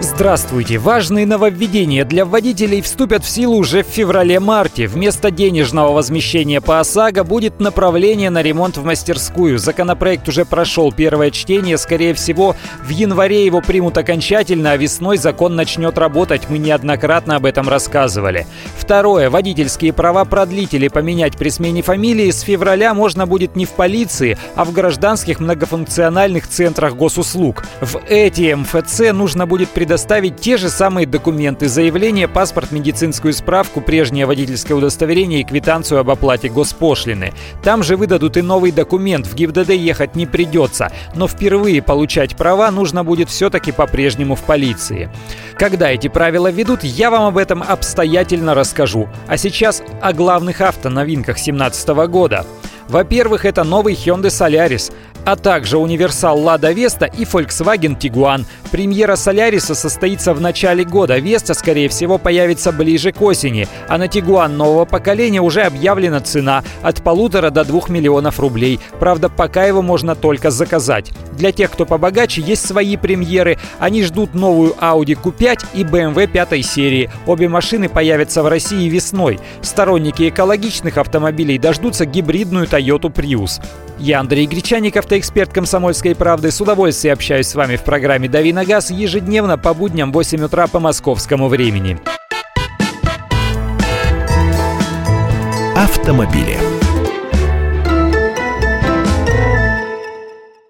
Здравствуйте! Важные нововведения для водителей вступят в силу уже в феврале-марте. Вместо денежного возмещения по ОСАГО будет направление на ремонт в мастерскую. Законопроект уже прошел первое чтение. Скорее всего, в январе его примут окончательно, а весной закон начнет работать. Мы неоднократно об этом рассказывали. Второе. Водительские права продлители поменять при смене фамилии с февраля можно будет не в полиции, а в гражданских многофункциональных центрах госуслуг. В эти МФЦ нужно будет предоставить те же самые документы: заявление, паспорт, медицинскую справку, прежнее водительское удостоверение и квитанцию об оплате госпошлины. Там же выдадут и новый документ, в ГИБДД ехать не придется, но впервые получать права нужно будет все-таки по-прежнему в полиции. Когда эти правила введут, я вам об этом обстоятельно расскажу. А сейчас о главных автоновинках 2017 года. Во-первых, это новый Hyundai Solaris, а также универсал Лада Веста и Фольксваген Тигуан. Премьера Соляриса состоится в начале года. Веста, скорее всего, появится ближе к осени. А на Тигуан нового поколения уже объявлена цена от 1,5 до 2 миллионов рублей. Правда, пока его можно только заказать. Для тех, кто побогаче, есть свои премьеры. Они ждут новую Ауди Ку-5 и БМВ 5-й серии. Обе машины появятся в России весной. Сторонники экологичных автомобилей дождутся гибридную Тойоту Приус. Я Андрей Гречанник, автоэксперт «Комсомольской правды». С удовольствием общаюсь с вами в программе «Давина Газ» ежедневно по будням в 8 утра по московскому времени. Автомобили.